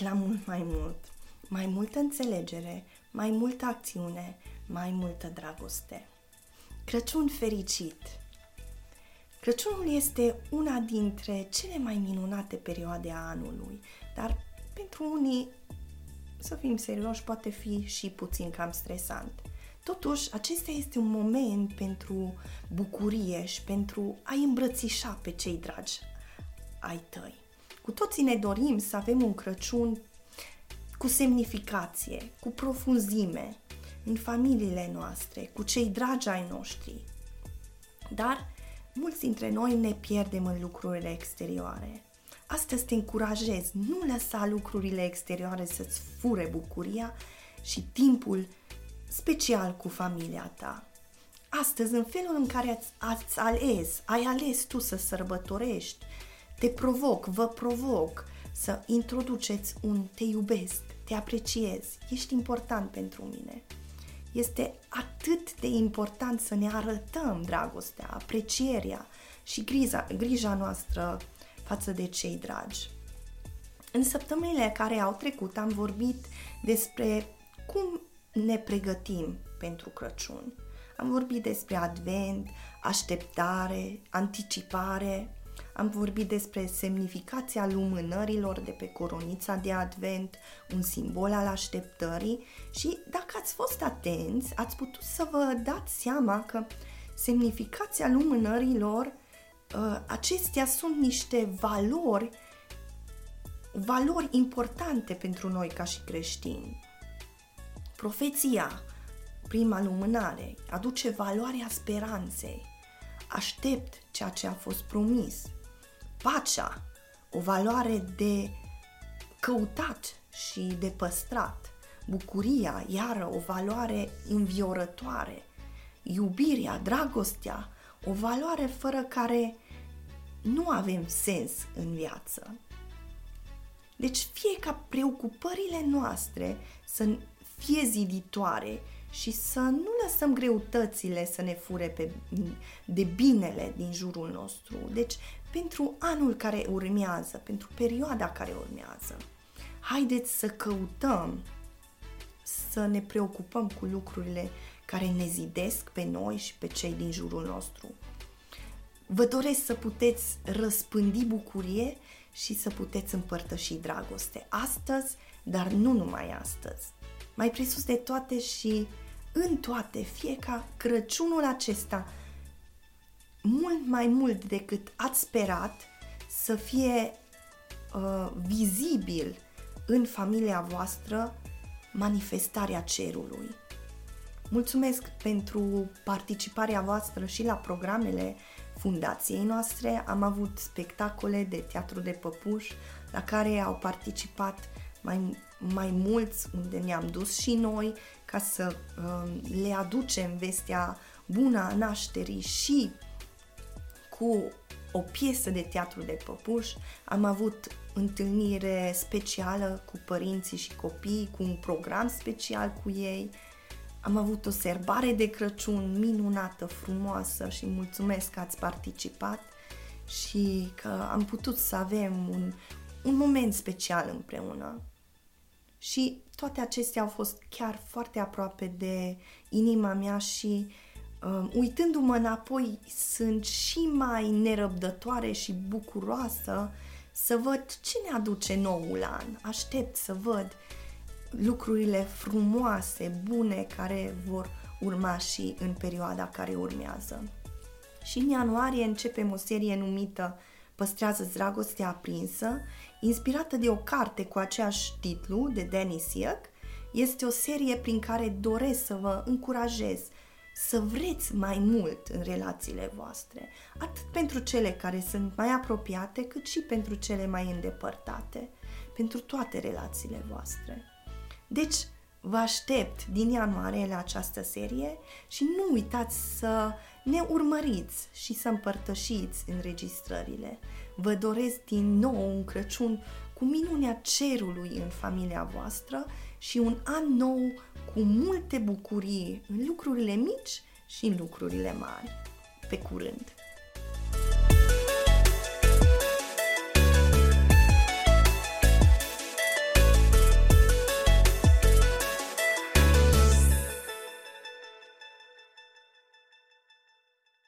mic la mult mai mult, mai multă înțelegere, mai multă acțiune, mai multă dragoste. Crăciun fericit! Crăciunul este una dintre cele mai minunate perioade a anului, dar pentru unii, să fim serioși, poate fi și puțin cam stresant. Totuși, acesta este un moment pentru bucurie și pentru a îmbrățișa pe cei dragi ai tăi. Cu toții ne dorim să avem un Crăciun cu semnificație, cu profunzime, în familiile noastre, cu cei dragi ai noștri. Dar mulți dintre noi ne pierdem în lucrurile exterioare. Astăzi te încurajez, nu lăsa lucrurile exterioare să-ți fure bucuria și timpul special cu familia ta. Astăzi, în felul în care ai ales tu să sărbătorești, vă provoc să introduceți un te iubesc, te apreciez, ești important pentru mine. Este atât de important să ne arătăm dragostea, aprecierea și grija noastră față de cei dragi. În săptămânile care au trecut am vorbit despre cum ne pregătim pentru Crăciun. Am vorbit despre advent, așteptare, anticipare, am vorbit despre semnificația lumânărilor de pe coronița de advent, un simbol al așteptării și, dacă ați fost atenți, ați putut să vă dați seama că semnificația lumânărilor, acestea sunt niște valori importante pentru noi ca și creștini. Profeția, prima lumânare, aduce valoarea speranței. Aștept ceea ce a fost promis. Pacea, o valoare de căutat și de păstrat. Bucuria, iară, o valoare înviorătoare. Iubirea, dragostea, o valoare fără care nu avem sens în viață. Deci fie ca preocupările noastre să fie ziditoare și să nu lăsăm greutățile să ne fure de binele din jurul nostru. Deci, pentru anul care urmează, pentru perioada care urmează, haideți să căutăm să ne preocupăm cu lucrurile care ne zidesc pe noi și pe cei din jurul nostru. Vă doresc să puteți răspândi bucurie și să puteți împărtăși dragoste astăzi, dar nu numai astăzi. Mai presus de toate și în toate, fie ca Crăciunul acesta, mult mai mult decât ați sperat, să fie vizibil în familia voastră manifestarea cerului. Mulțumesc pentru participarea voastră și la programele fundației noastre. Am avut spectacole de teatru de păpuși la care au participat mai mulți, unde ne-am dus și noi ca să le aducem vestea bună a nașterii și cu o piesă de teatru de păpuși. Am avut întâlnire specială cu părinții și copiii, cu un program special cu ei. Am avut o serbare de Crăciun minunată, frumoasă și mulțumesc că ați participat și că am putut să avem un moment special împreună. Și toate acestea au fost chiar foarte aproape de inima mea și uitându-mă înapoi sunt și mai nerăbdătoare și bucuroasă să văd ce ne aduce noul an. Aștept să văd lucrurile frumoase, bune, care vor urma și în perioada care urmează. Și în ianuarie începem o serie numită Păstrează-ți dragostea aprinsă, inspirată de o carte cu aceeași titlu de Denis Yuck. Este o serie prin care doresc să vă încurajez să vreți mai mult în relațiile voastre, atât pentru cele care sunt mai apropiate, cât și pentru cele mai îndepărtate, pentru toate relațiile voastre. Deci, vă aștept din ianuarie la această serie și nu uitați să ne urmăriți și să împărtășiți înregistrările. Vă doresc din nou un Crăciun cu minunea cerului în familia voastră și un an nou cu multe bucurii în lucrurile mici și în lucrurile mari. Pe curând!